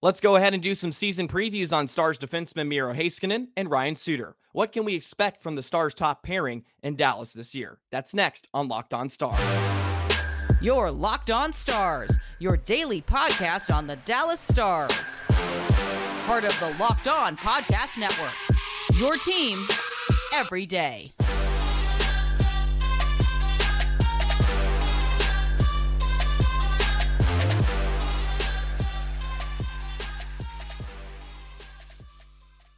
Let's go ahead and do some season previews on Stars defenseman Miro Heiskanen and Ryan Suter. What can we expect from the Stars' top pairing in Dallas this year? That's next on Locked On Stars. Your Locked On Stars, your daily podcast on the Dallas Stars. Part of the Locked On Podcast Network, your team every day.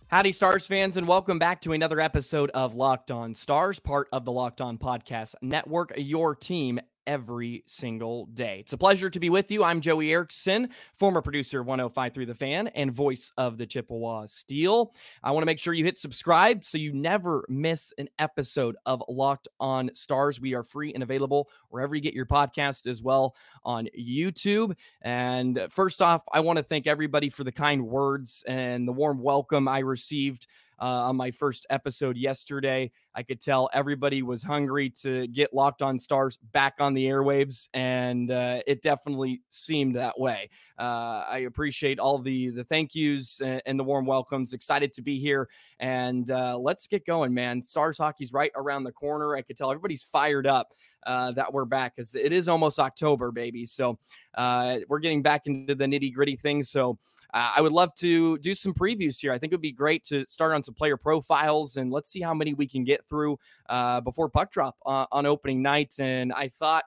Howdy, Stars fans, and welcome back to another episode of Locked On Stars, part of the Locked On Podcast Network, your team every single day. It's a pleasure to be with you. I'm Joey Erickson, former producer of 105.3 The Fan and voice of the Chippewa Steel. I want to make sure you hit subscribe so you never miss an episode of Locked On Stars. We are free and available wherever you get your podcast, as well on YouTube. And first off, I want to thank everybody for the kind words and the warm welcome I received on my first episode yesterday. I could tell everybody was hungry to get Locked On Stars back on the airwaves, and it definitely seemed that way. I appreciate all the thank yous and the warm welcomes. Excited to be here, and let's get going, man. Stars hockey's right around the corner. I could tell everybody's fired up that we're back, because it is almost October, baby. So we're getting back into the nitty-gritty things. So I would love to do some previews here. I think it would be great to start on some player profiles, and let's see how many we can get through before puck drop on opening night. And I thought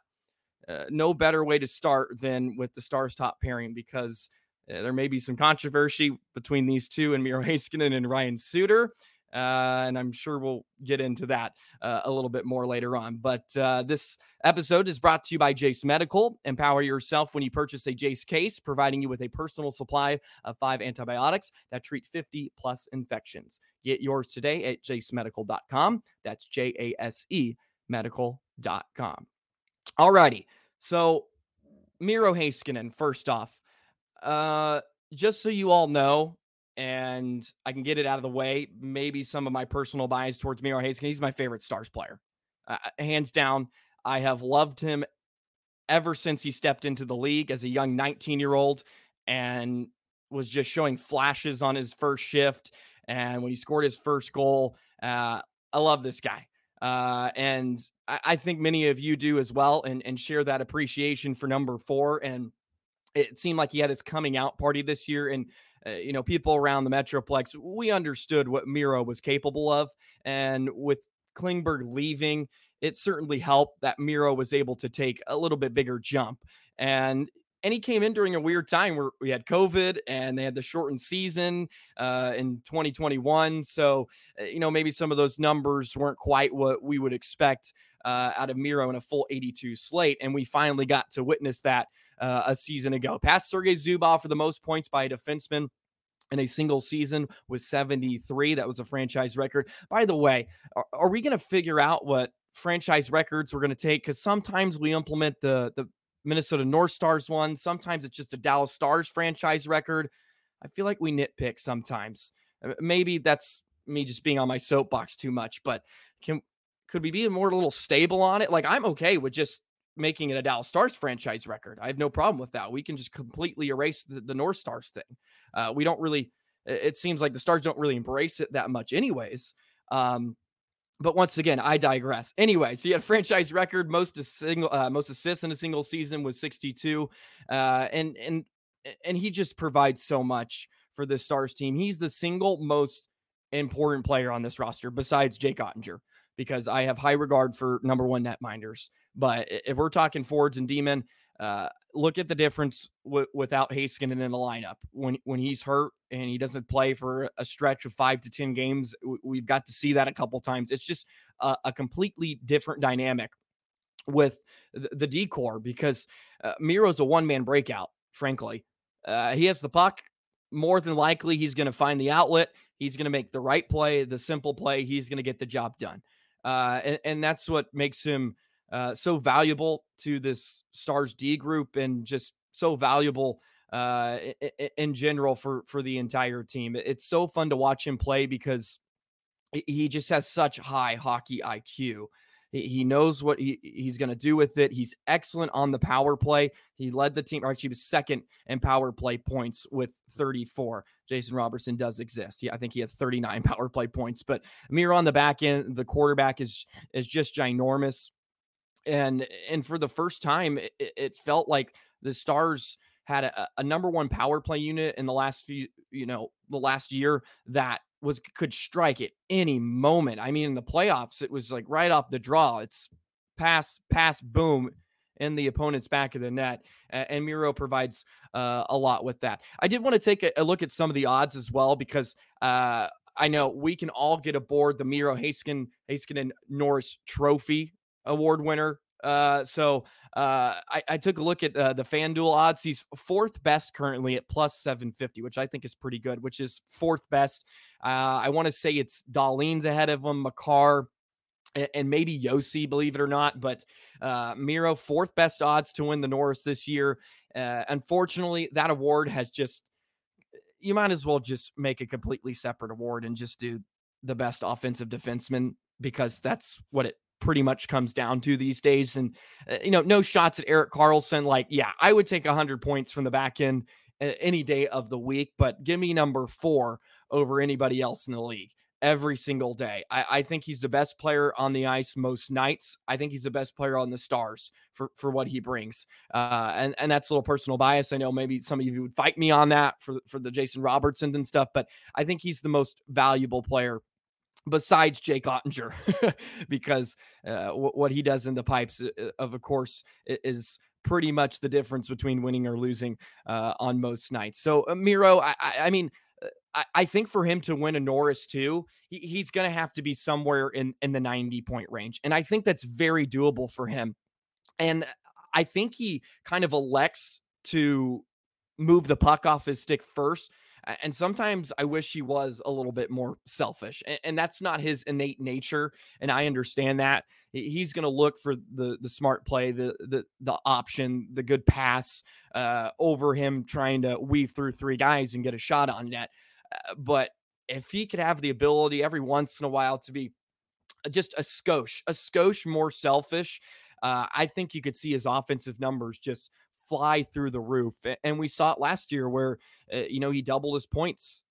no better way to start than with the Stars top pairing, because there may be some controversy between these two and Miro Heiskanen and Ryan Suter. And I'm sure we'll get into that a little bit more later on. But this episode is brought to you by Jace Medical. Empower yourself when you purchase a Jace case, providing you with a personal supply of 5 antibiotics that treat 50-plus infections. Get yours today at jacemedical.com. That's J-A-S-E medical.com. All righty. So Miro Heiskanen, first off, just so you all know, and I can get it out of the way, maybe some of my personal bias towards Miro Heiskanen. He's my favorite Stars player. Hands down, I have loved him ever since he stepped into the league as a young 19-year-old and was just showing flashes on his first shift. And when he scored his first goal, I love this guy. And I think many of you do as well, and share that appreciation for number 4. And it seemed like he had his coming out party this year, and you know, people around the Metroplex, we understood what Miro was capable of. And with Klingberg leaving, it certainly helped that Miro was able to take a little bit bigger jump. And he came in during a weird time where we had COVID and they had the shortened season in 2021. So, you know, maybe some of those numbers weren't quite what we would expect out of Miro in a full 82 slate. And we finally got to witness that a season ago. Passed Sergei Zubov for the most points by a defenseman in a single season with 73. That was a franchise record. By the way, are we going to figure out what franchise records we're going to take? Because sometimes we implement the Minnesota North Stars one. Sometimes it's just a Dallas Stars franchise record. I feel like we nitpick sometimes. Maybe that's me just being on my soapbox too much, but could we be more a little stable on it? Like, I'm okay with just making it a Dallas Stars franchise record. I have no problem with that. We can just completely erase the North Stars thing. We don't really, it seems like the Stars don't really embrace it that much anyways. But once again, I digress. Anyway, so you had franchise record, most assists in a single season was 62. And he just provides so much for the Stars team. He's the single most important player on this roster besides Jake Ottinger, because I have high regard for number 1 netminders. But if we're talking forwards and D-men, look at the difference without Heiskanen in the lineup. When he's hurt and he doesn't play for a stretch of 5 to 10 games, we've got to see that a couple times. It's just a completely different dynamic with the decor, because Miro's a one-man breakout, frankly. He has the puck. More than likely, he's going to find the outlet. He's going to make the right play, the simple play. He's going to get the job done. And that's what makes him so valuable to this Stars D group, and just so valuable in general for the entire team. It's so fun to watch him play, because he just has such high hockey IQ. He knows what he's going to do with it. He's excellent on the power play. He led the team, or actually was second in power play points with 34. Jason Robertson does exist. Yeah, I think he had 39 power play points, but Miro on the back end, the quarterback is just ginormous. And for the first time, it felt like the Stars had a number one power play unit in the last few, the last year that could strike at any moment. I mean, in the playoffs, it was like right off the draw. It's pass, boom, in the opponent's back of the net. And Miro provides a lot with that. I did want to take a look at some of the odds as well, because I know we can all get aboard the Miro Heiskanen Norris Trophy award winner. So I took a look at the FanDuel odds. He's fourth best currently at plus 750, which I think is pretty good, which is fourth best. I want to say it's Dahlin's ahead of him, Makar, and maybe Yossi, believe it or not. But Miro, fourth best odds to win the Norris this year. Unfortunately, that award has just, you might as well just make a completely separate award and just do the best offensive defenseman, because that's what it pretty much comes down to these days. And, no shots at Erik Karlsson. Like, yeah, I would take 100 points from the back end any day of the week, but give me number 4 over anybody else in the league every single day. I think he's the best player on the ice most nights. I think he's the best player on the Stars for what he brings. And that's a little personal bias. I know maybe some of you would fight me on that for the Jason Robertson and stuff, but I think he's the most valuable player besides Jake Ottinger, because what he does in the pipes, of course, is pretty much the difference between winning or losing on most nights. So Miro, I mean, I think for him to win a Norris too, he's going to have to be somewhere in the 90-point range. And I think that's very doable for him. And I think he kind of elects to move the puck off his stick first. And sometimes I wish he was a little bit more selfish, and that's not his innate nature. And I understand that he's going to look for the smart play, the option, the good pass over him trying to weave through three guys and get a shot on net. But if he could have the ability every once in a while to be just a skosh more selfish, I think you could see his offensive numbers just fly through the roof. And we saw it last year where, he doubled his points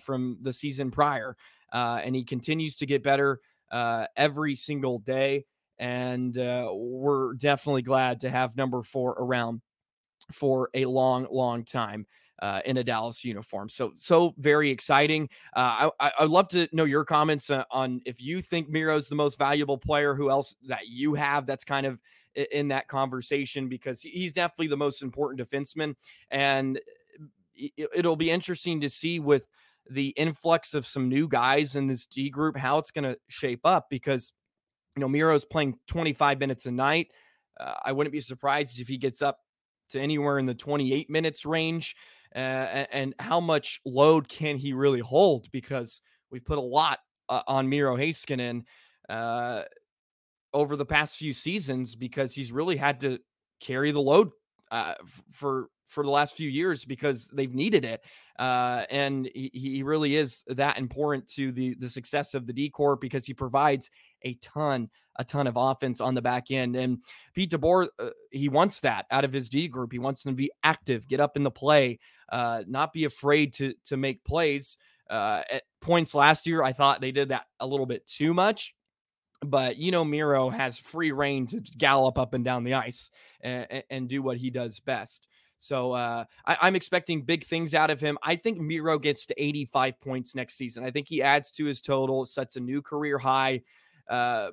from the season prior, and he continues to get better every single day. And we're definitely glad to have number 4 around for a long, long time in a Dallas uniform. So very exciting. I'd love to know your comments on if you think Miro's the most valuable player, who else that you have that's kind of in that conversation, because he's definitely the most important defenseman. And it'll be interesting to see with the influx of some new guys in this D group, how it's going to shape up, because, Miro's playing 25 minutes a night. I wouldn't be surprised if he gets up to anywhere in the 28 minutes range, and how much load can he really hold? Because we've put a lot on Miro Heiskanen over the past few seasons, because he's really had to carry the load for the last few years, because they've needed it. And he really is that important to the success of the D Corp, because he provides a ton of offense on the back end. And Pete DeBoer, he wants that out of his D group. He wants them to be active, get up in the play, not be afraid to make plays. At points last year, I thought they did that a little bit too much, but Miro has free reign to gallop up and down the ice and do what he does best. So I'm expecting big things out of him. I think Miro gets to 85 points next season. I think he adds to his total, sets a new career high,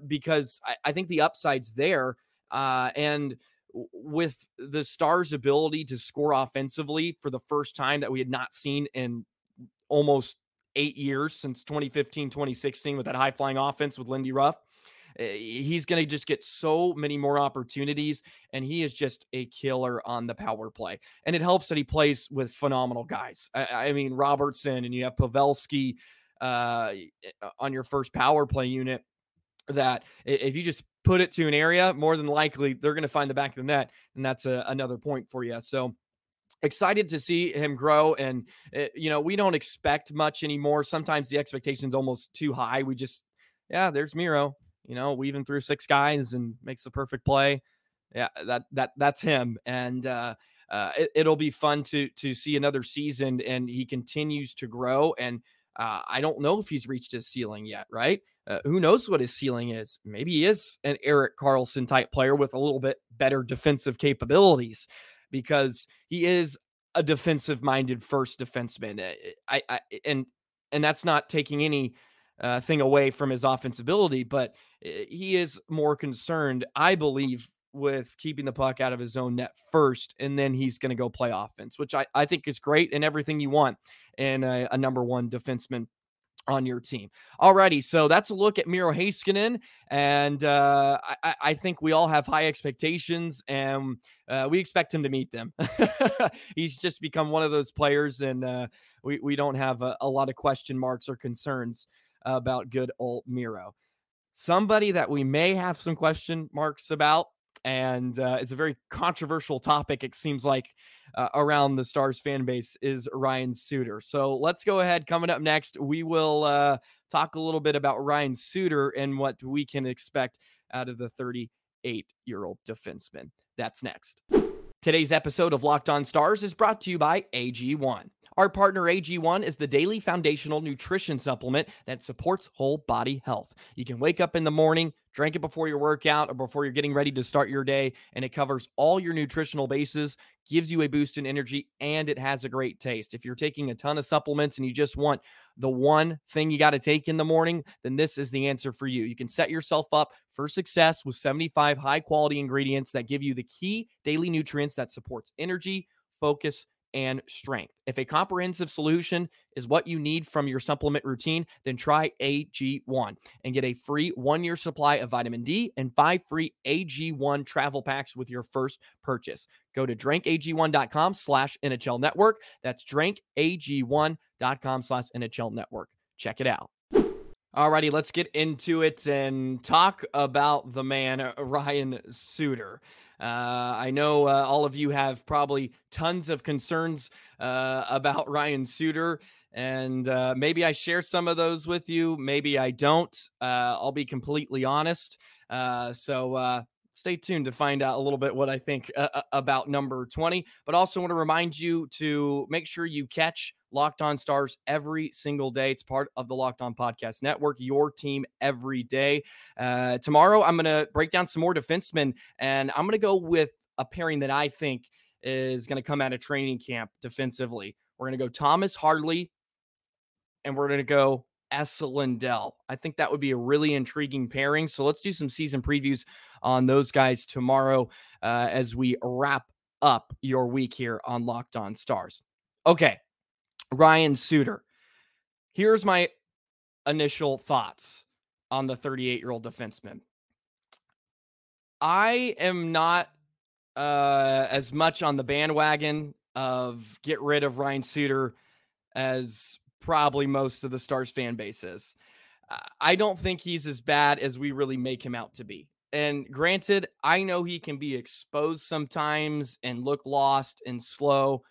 because I think the upside's there. And with the Stars' ability to score offensively for the first time that we had not seen in almost 8 years, since 2015, 2016, with that high-flying offense with Lindy Ruff, he's going to just get so many more opportunities, and he is just a killer on the power play. And it helps that he plays with phenomenal guys. I mean, Robertson, and you have Pavelski on your first power play unit, that if you just put it to an area, more than likely they're going to find the back of the net, and that's another point for you. So excited to see him grow. And, we don't expect much anymore. Sometimes the expectation's almost too high. We just, there's Miro, you know, weaving through six guys and makes the perfect play. Yeah, that's him. And it'll be fun to see another season, and he continues to grow. And I don't know if he's reached his ceiling yet, right? Who knows what his ceiling is? Maybe he is an Erik Karlsson type player with a little bit better defensive capabilities, because he is a defensive-minded first defenseman. And that's not taking any thing away from his offensive ability, but he is more concerned, I believe, with keeping the puck out of his own net first, and then he's going to go play offense, which I think is great and everything you want in a number one defenseman on your team. Alrighty, so that's a look at Miro Heiskanen, and I think we all have high expectations, and we expect him to meet them. He's just become one of those players, and we don't have a lot of question marks or concerns about good old Miro. Somebody that we may have some question marks about, and it's a very controversial topic, it seems like, around the Stars fan base, is Ryan Suter. So let's go ahead. Coming up next, we will talk a little bit about Ryan Suter and what we can expect out of the 38-year-old defenseman. That's next. Today's episode of Locked On Stars is brought to you by AG1. Our partner AG1 is the daily foundational nutrition supplement that supports whole body health. You can wake up in the morning, drink it before your workout or before you're getting ready to start your day, and it covers all your nutritional bases, gives you a boost in energy, and it has a great taste. If you're taking a ton of supplements and you just want the one thing you got to take in the morning, then this is the answer for you. You can set yourself up for success with 75 high-quality ingredients that give you the key daily nutrients that supports energy, focus, and strength. If a comprehensive solution is what you need from your supplement routine, then try AG1 and get a free 1-year supply of vitamin D and 5 free AG1 travel packs with your first purchase. Go to drinkag1.com/NHL network. That's drinkag1.com/NHL network. Check it out. Alrighty, let's get into it and talk about the man, Ryan Suter. I know all of you have probably tons of concerns about Ryan Suter, and maybe I share some of those with you. Maybe I don't. I'll be completely honest. So stay tuned to find out a little bit what I think about number 20. But also want to remind you to make sure you catch Locked On Stars every single day. It's part of the Locked On Podcast Network, your team every day. Tomorrow, I'm going to break down some more defensemen, and I'm going to go with a pairing that I think is going to come out of training camp defensively. We're going to go Thomas Harley, and we're going to go Esa Lindell. I think that would be a really intriguing pairing. So let's do some season previews on those guys tomorrow as we wrap up your week here on Locked On Stars. Okay. Ryan Suter. Here's my initial thoughts on the 38-year-old defenseman. I am not as much on the bandwagon of get rid of Ryan Suter as probably most of the Stars fan base is. I don't think he's as bad as we really make him out to be. And granted, I know he can be exposed sometimes and look lost and slow.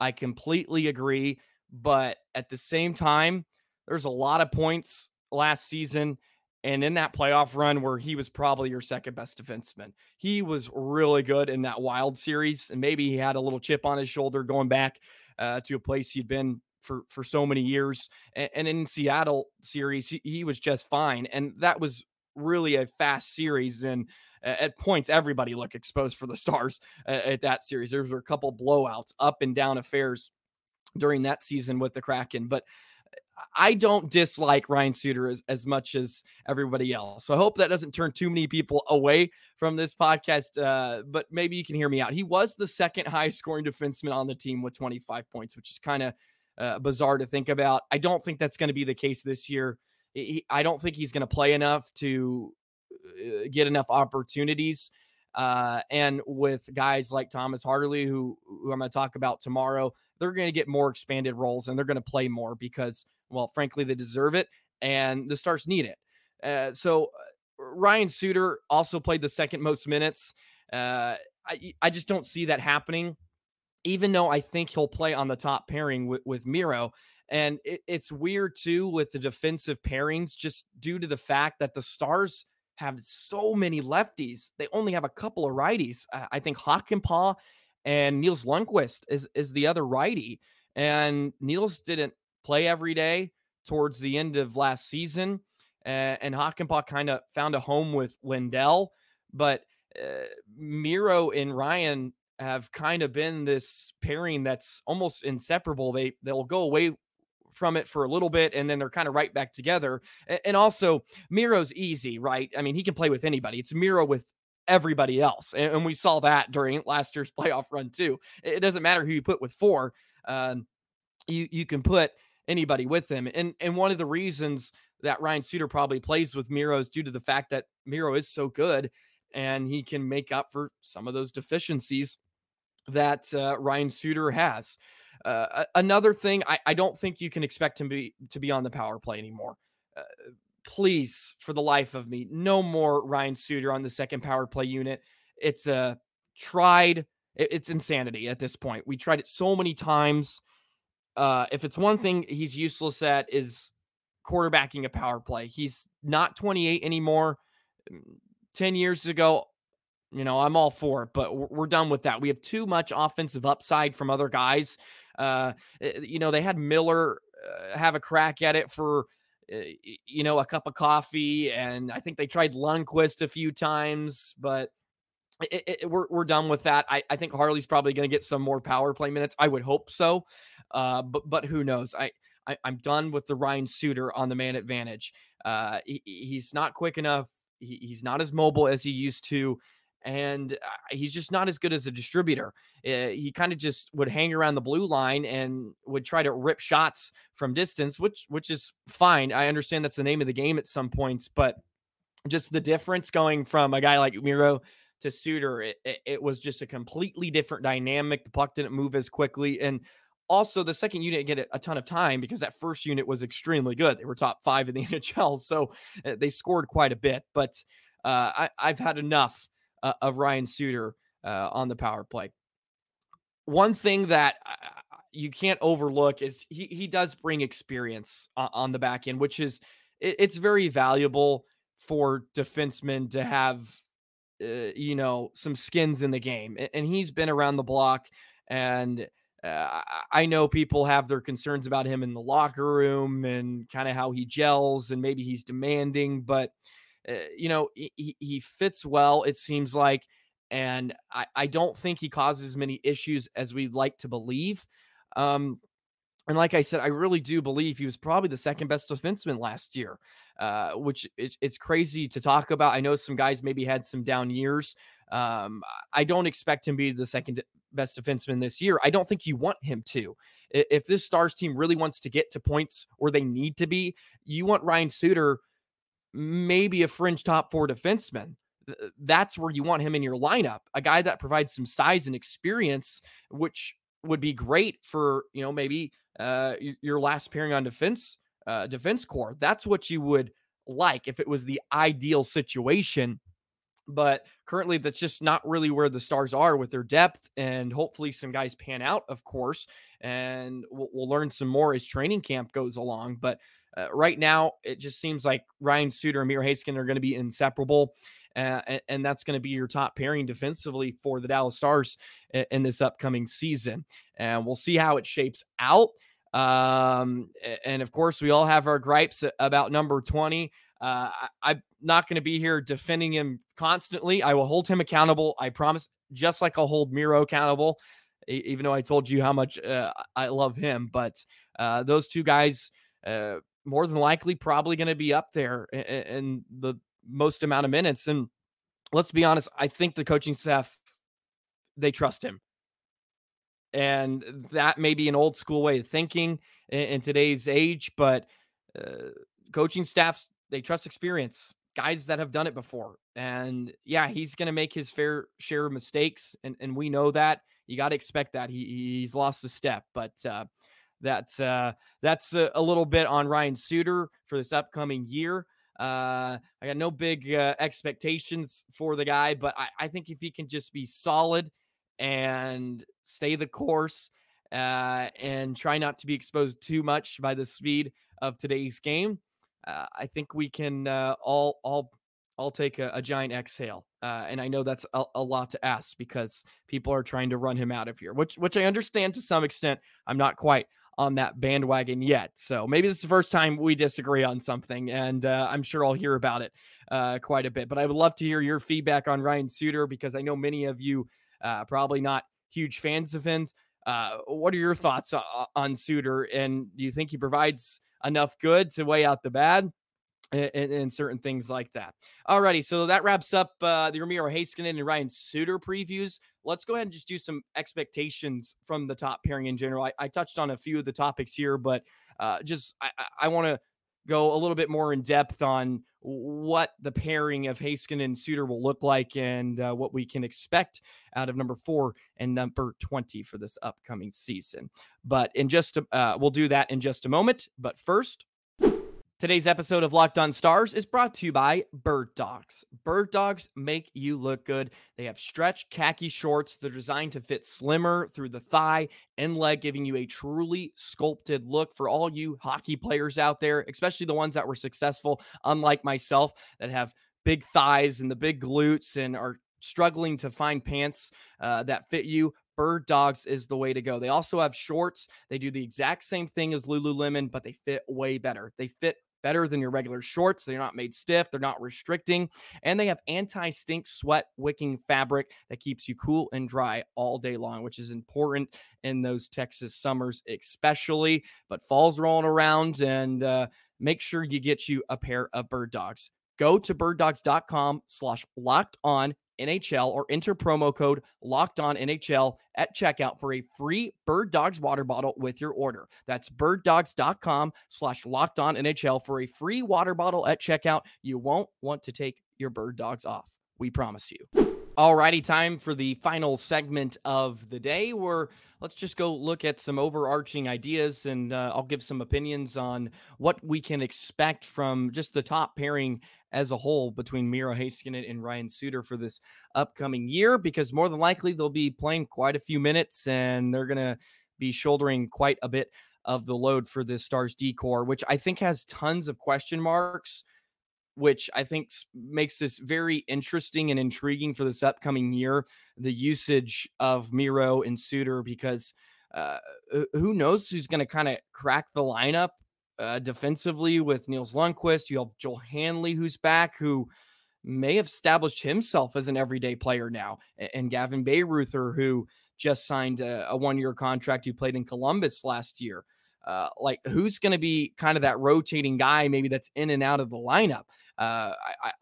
I completely agree. But at the same time, there's a lot of points last season and in that playoff run where he was probably your second best defenseman. He was really good in that Wild series, and maybe he had a little chip on his shoulder going back to a place he'd been for so many years. And in Seattle series, he was just fine. And that was really a fast series, and at points everybody looked exposed for the Stars at that series. There were a couple blowouts, up and down affairs during that season with the Kraken, but I don't dislike Ryan Suter as much as everybody else. So I hope that doesn't turn too many people away from this podcast, but maybe you can hear me out. He was the second highest scoring defenseman on the team with 25 points, which is kind of bizarre to think about. I don't think that's going to be the case this year. I don't think he's going to play enough to get enough opportunities. And with guys like Thomas Harley, who I'm going to talk about tomorrow, they're going to get more expanded roles and they're going to play more because, well, frankly, they deserve it and the Stars need it. So Ryan Suter also played the second most minutes. I just don't see that happening, even though I think he'll play on the top pairing with Miro. And it's weird too with the defensive pairings, just due to the fact that the Stars have so many lefties. They only have a couple of righties. I think Hockenpaw and Nils Lundqvist is the other righty. And Nils didn't play every day towards the end of last season. And Hockenpaw kind of found a home with Lindell. But Miro and Ryan have kind of been this pairing that's almost inseparable. They'll go away from it for a little bit, and then they're kind of right back together. And also, Miro's easy, right? I mean, he can play with anybody. It's Miro with everybody else. And we saw that during last year's playoff run too. It doesn't matter who you put with four. You can put anybody with them. And one of the reasons that Ryan Suter probably plays with Miro is due to the fact that Miro is so good and he can make up for some of those deficiencies that Ryan Suter has. Another thing, I don't think you can expect him to be on the power play anymore. Please, for the life of me, no more Ryan Suter on the second power play unit. It's it's insanity at this point. We tried it so many times. If it's one thing he's useless at is quarterbacking a power play. He's not 28 anymore. 10 years ago, you know, I'm all for it, but we're done with that. We have too much offensive upside from other guys. You know, they had Miller have a crack at it for, you know, a cup of coffee. And I think they tried Lundqvist a few times, but we're done with that. I think Harley's probably going to get some more power play minutes. I would hope so. But who knows? I'm done with the Ryan Suter on the man advantage. He's not quick enough. He's not as mobile as he used to. And he's just not as good as a distributor. He kind of just would hang around the blue line and would try to rip shots from distance, which is fine. I understand that's the name of the game at some points, but just the difference going from a guy like Miro to Suter, it was just a completely different dynamic. The puck didn't move as quickly. And also the second unit get a ton of time because that first unit was extremely good. They were top five in the NHL. So they scored quite a bit, but I've had enough of Ryan Suter on the power play. One thing that you can't overlook is he does bring experience on the back end, which is it's very valuable for defensemen to have, you know, some skins in the game. And he's been around the block, and I know people have their concerns about him in the locker room and kind of how he gels and maybe he's demanding, but you know, he fits well, it seems like, and I don't think he causes as many issues as we'd like to believe. And like I said, I really do believe he was probably the second best defenseman last year, which it's crazy to talk about. I know some guys maybe had some down years. I don't expect him to be the second best defenseman this year. I don't think you want him to. If this Stars team really wants to get to points where they need to be, you want Ryan Suter maybe a fringe top four defenseman. That's where you want him in your lineup. A guy that provides some size and experience, which would be great for, you know, maybe your last pairing on defense core. That's what you would like if it was the ideal situation. But currently that's just not really where the Stars are with their depth, and hopefully some guys pan out, of course, and we'll learn some more as training camp goes along. But right now, it just seems like Ryan Suter and Miro Heiskanen are going to be inseparable, and that's going to be your top pairing defensively for the Dallas Stars in this upcoming season. And we'll see how it shapes out. And, of course, we all have our gripes about number 20. I'm not going to be here defending him constantly. I will hold him accountable, I promise, just like I'll hold Miro accountable, even though I told you how much I love him. But those two guys more than likely probably going to be up there in the most amount of minutes. And let's be honest, I think the coaching staff, they trust him. And that may be an old school way of thinking in today's age, but coaching staffs, they trust experience, guys that have done it before. And yeah, he's going to make his fair share of mistakes. And we know that. You got to expect that. He's lost a step, but that's a little bit on Ryan Suter for this upcoming year. I got no big expectations for the guy, but I think if he can just be solid and stay the course and try not to be exposed too much by the speed of today's game, I think we can all I'll take a giant exhale. And I know that's a lot to ask because people are trying to run him out of here, which I understand to some extent. I'm not quite on that bandwagon yet. So maybe this is the first time we disagree on something, and I'm sure I'll hear about it quite a bit. But I would love to hear your feedback on Ryan Suter, because I know many of you probably not huge fans of him. What are your thoughts on Suter? And do you think he provides enough good to weigh out the bad and certain things like that? Alrighty, so that wraps up the Miro Heiskanen and Ryan Suter previews. Let's go ahead and just do some expectations from the top pairing in general. I touched on a few of the topics here, but I want to go a little bit more in depth on what the pairing of Heiskanen and Suter will look like, and what we can expect out of number 4 and number 20 for this upcoming season. But we'll do that in just a moment. But first, today's episode of Locked On Stars is brought to you by Bird Dogs. Bird Dogs make you look good. They have stretch khaki shorts that are designed to fit slimmer through the thigh and leg, giving you a truly sculpted look for all you hockey players out there, especially the ones that were successful, unlike myself, that have big thighs and the big glutes and are struggling to find pants that fit you. Bird Dogs is the way to go. They also have shorts. They do the exact same thing as Lululemon, but they fit way better. They fit better than your regular shorts. They're not made stiff. They're not restricting. And they have anti-stink sweat wicking fabric that keeps you cool and dry all day long, which is important in those Texas summers especially. But fall's rolling around, and make sure you get you a pair of Bird Dogs. Go to birddogs.com/lockedonNHL or enter promo code LOCKEDONNHL at checkout for a free Bird Dogs water bottle with your order. That's birddogs.com/LockedOnNHL for a free water bottle at checkout. You won't want to take your Bird Dogs off. We promise you. Alrighty, time for the final segment of the day, where let's just go look at some overarching ideas, and I'll give some opinions on what we can expect from just the top pairing as a whole between Miro Heiskanen and Ryan Suter for this upcoming year, because more than likely they'll be playing quite a few minutes and they're going to be shouldering quite a bit of the load for this Stars D-core, which I think has tons of question marks, which I think makes this very interesting and intriguing for this upcoming year, the usage of Miro and Suter, because who knows who's going to kind of crack the lineup defensively with Nils Lundqvist. You have Joel Hanley, who's back, who may have established himself as an everyday player now, and Gavin Bayreuther, who just signed a one-year contract, who played in Columbus last year. Like, who's going to be kind of that rotating guy, maybe that's in and out of the lineup? I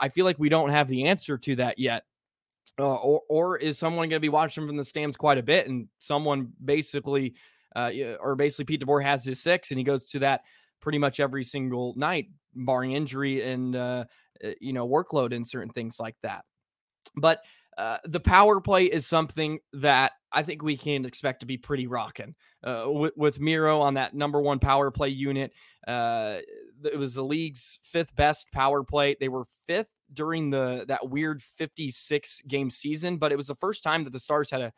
feel like we don't have the answer to that yet. Or is someone going to be watching from the stands quite a bit, and someone basically Pete DeBoer has his 6 and he goes to that pretty much every single night, barring injury and, workload and certain things like that. But the power play is something that I think we can expect to be pretty rocking with Miro on that number 1 power play unit. It was the league's 5th best power play. They were 5th during that weird 56 game season, but it was the first time that the Stars had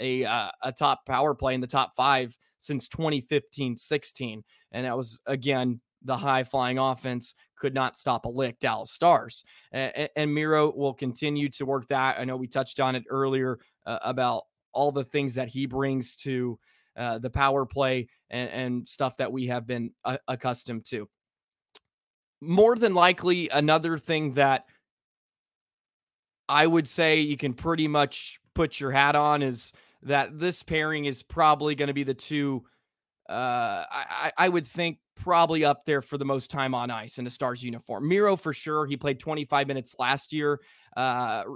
a top power play in the top 5 since 2015-16. And that was, again, the high-flying offense could not stop a lick, Dallas Stars. And Miro will continue to work that. I know we touched on it earlier about all the things that he brings to the power play and stuff that we have been accustomed to. More than likely, another thing that I would say you can pretty much put your hat on is that this pairing is probably going to be the two I would think probably up there for the most time on ice in a Stars uniform. Miro, for sure, he played 25 minutes last year.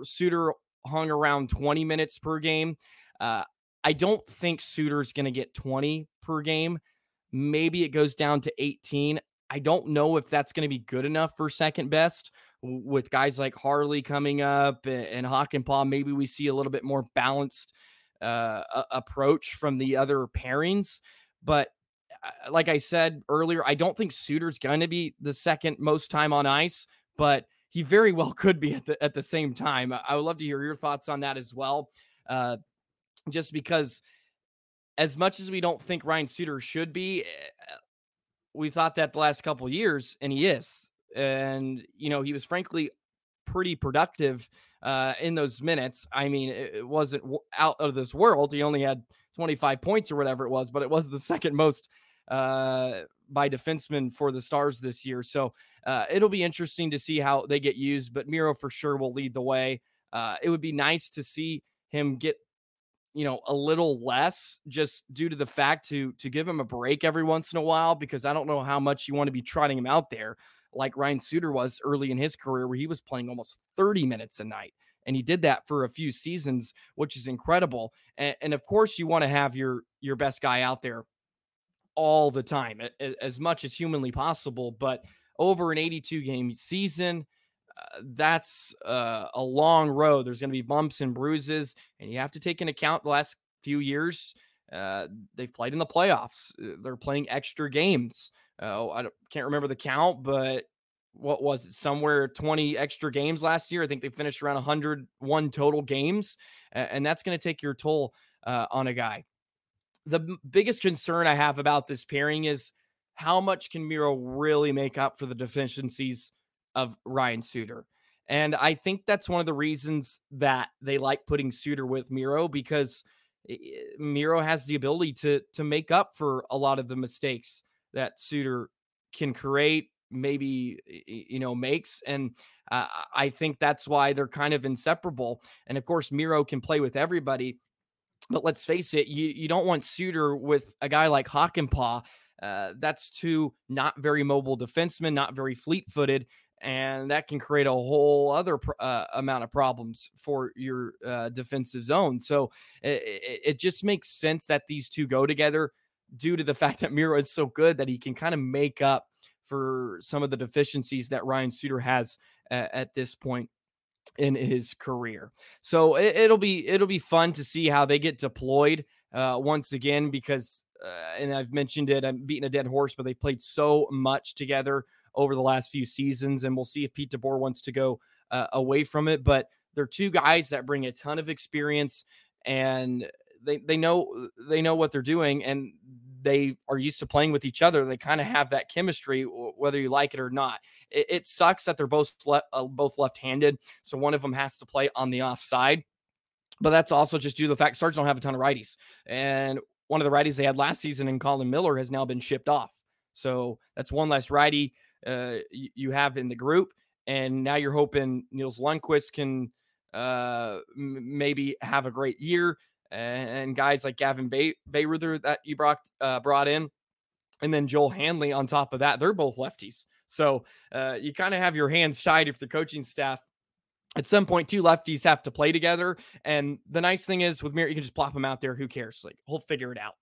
Suter hung around 20 minutes per game. I don't think Suter's going to get 20 per game. Maybe it goes down to 18. I don't know if that's going to be good enough for second best. With guys like Harley coming up and Hockenpaw, maybe we see a little bit more balanced approach from the other pairings. But like I said earlier, I don't think Suter's going to be the second most time on ice, but he very well could be at the same time. I would love to hear your thoughts on that as well. Just because as much as we don't think Ryan Suter should be, we thought that the last couple of years, and he is. And, he was frankly pretty productive in those minutes. I mean, it wasn't out of this world. He only had 25 points or whatever it was, but it was the second most by defensemen for the Stars this year. So it'll be interesting to see how they get used, but Miro for sure will lead the way. It would be nice to see him get, you know, a little less just due to the fact to give him a break every once in a while, because I don't know how much you want to be trotting him out there like Ryan Suter was early in his career, where he was playing almost 30 minutes a night. And he did that for a few seasons, which is incredible. And of course you want to have your best guy out there all the time, as much as humanly possible, but over an 82 game season, that's a long road. There's going to be bumps and bruises, and you have to take into account the last few years. They've played in the playoffs. They're playing extra games. I can't remember the count, but what was it? Somewhere 20 extra games last year. I think they finished around 101 total games, and that's going to take your toll on a guy. The biggest concern I have about this pairing is how much can Miro really make up for the deficiencies of Ryan Suter. And I think that's one of the reasons that they like putting Suter with Miro, because Miro has the ability to make up for a lot of the mistakes that Suter can create, maybe, you know, makes. And I think that's why they're kind of inseparable. And of course, Miro can play with everybody, but let's face it, you don't want Suter with a guy like Hockenpaw. That's two not very mobile defensemen, not very fleet-footed, and that can create a whole other amount of problems for your defensive zone. So it just makes sense that these two go together due to the fact that Miro is so good that he can kind of make up for some of the deficiencies that Ryan Suter has at this point in his career. So it'll be fun to see how they get deployed once again, because and I've mentioned it, I'm beating a dead horse, but they played so much together over the last few seasons, and we'll see if Pete DeBoer wants to go away from it. But they're two guys that bring a ton of experience, and they know what they're doing, and they are used to playing with each other. They kind of have that chemistry, whether you like it or not. It sucks that they're both left-handed, so one of them has to play on the offside. But that's also just due to the fact Stars don't have a ton of righties, and one of the righties they had last season in Colin Miller has now been shipped off. So that's one less righty you have in the group. And now you're hoping Nils Lundqvist can maybe have a great year. And guys like Gavin Bayreuther that you brought in. And then Joel Hanley on top of that. They're both lefties. So you kind of have your hands tied if the coaching staff. At some point, two lefties have to play together. And the nice thing is with Miro, you can just plop him out there. Who cares? Like, he'll figure it out.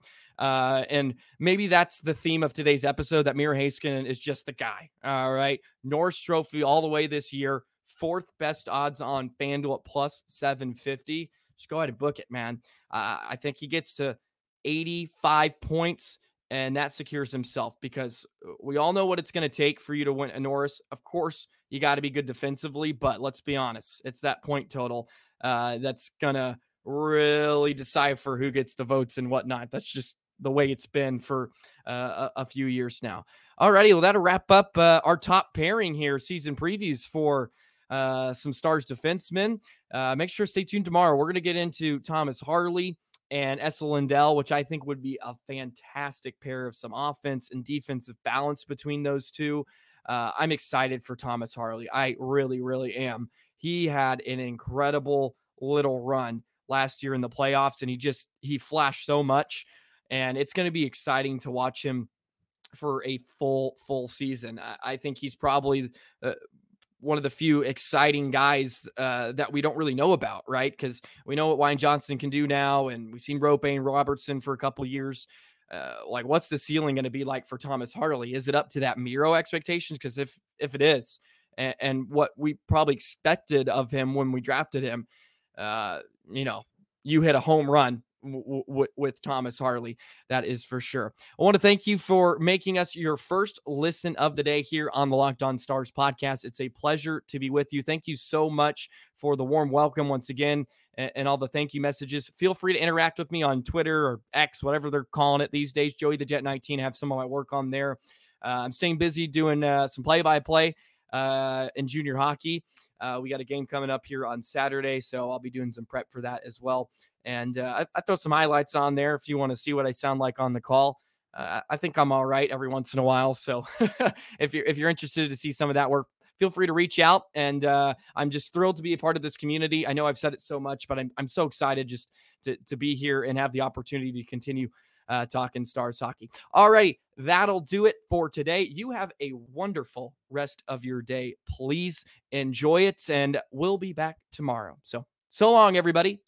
And maybe that's the theme of today's episode, that Miro Heiskanen is just the guy. All right. Norris Trophy all the way this year. Fourth best odds on FanDuel at +750. Just go ahead and book it, man. I think he gets to 85 points. And that secures himself, because we all know what it's going to take for you to win a Norris. Of course, you got to be good defensively, but let's be honest, it's that point total that's going to really decipher who gets the votes and whatnot. That's just the way it's been for a few years now. All righty, well, that'll wrap up our top pairing here, season previews for some Stars defensemen. Make sure to stay tuned tomorrow. We're going to get into Thomas Harley and Esa Lindell, which I think would be a fantastic pair of some offense and defensive balance between those two. I'm excited for Thomas Harley. I really, really am. He had an incredible little run last year in the playoffs, and he flashed so much. And it's going to be exciting to watch him for a full season. I think he's probably one of the few exciting guys that we don't really know about, right? Because we know what Wayne Johnson can do now, and we've seen Robertson for a couple years. Like, what's the ceiling going to be like for Thomas Harley? Is it up to that Miro expectations? Because if it is, and what we probably expected of him when we drafted him, you hit a home run with Thomas Harley, that is for sure. I want to thank you for making us your first listen of the day here on the Locked On Stars podcast. It's a pleasure to be with you. Thank you so much for the warm welcome once again, and all the thank you messages. Feel free to interact with me on Twitter or X, whatever they're calling it these days. Joey the Jet19, I have some of my work on there. I'm staying busy doing some play-by-play in junior hockey. We got a game coming up here on Saturday, so I'll be doing some prep for that as well. And I throw some highlights on there if you want to see what I sound like on the call. I think I'm all right every once in a while. So if you're interested to see some of that work, feel free to reach out. And I'm just thrilled to be a part of this community. I know I've said it so much, but I'm so excited just to be here and have the opportunity to continue talking Stars hockey. All right, that'll do it for today. You have a wonderful rest of your day. Please enjoy it, and we'll be back tomorrow. So long, everybody.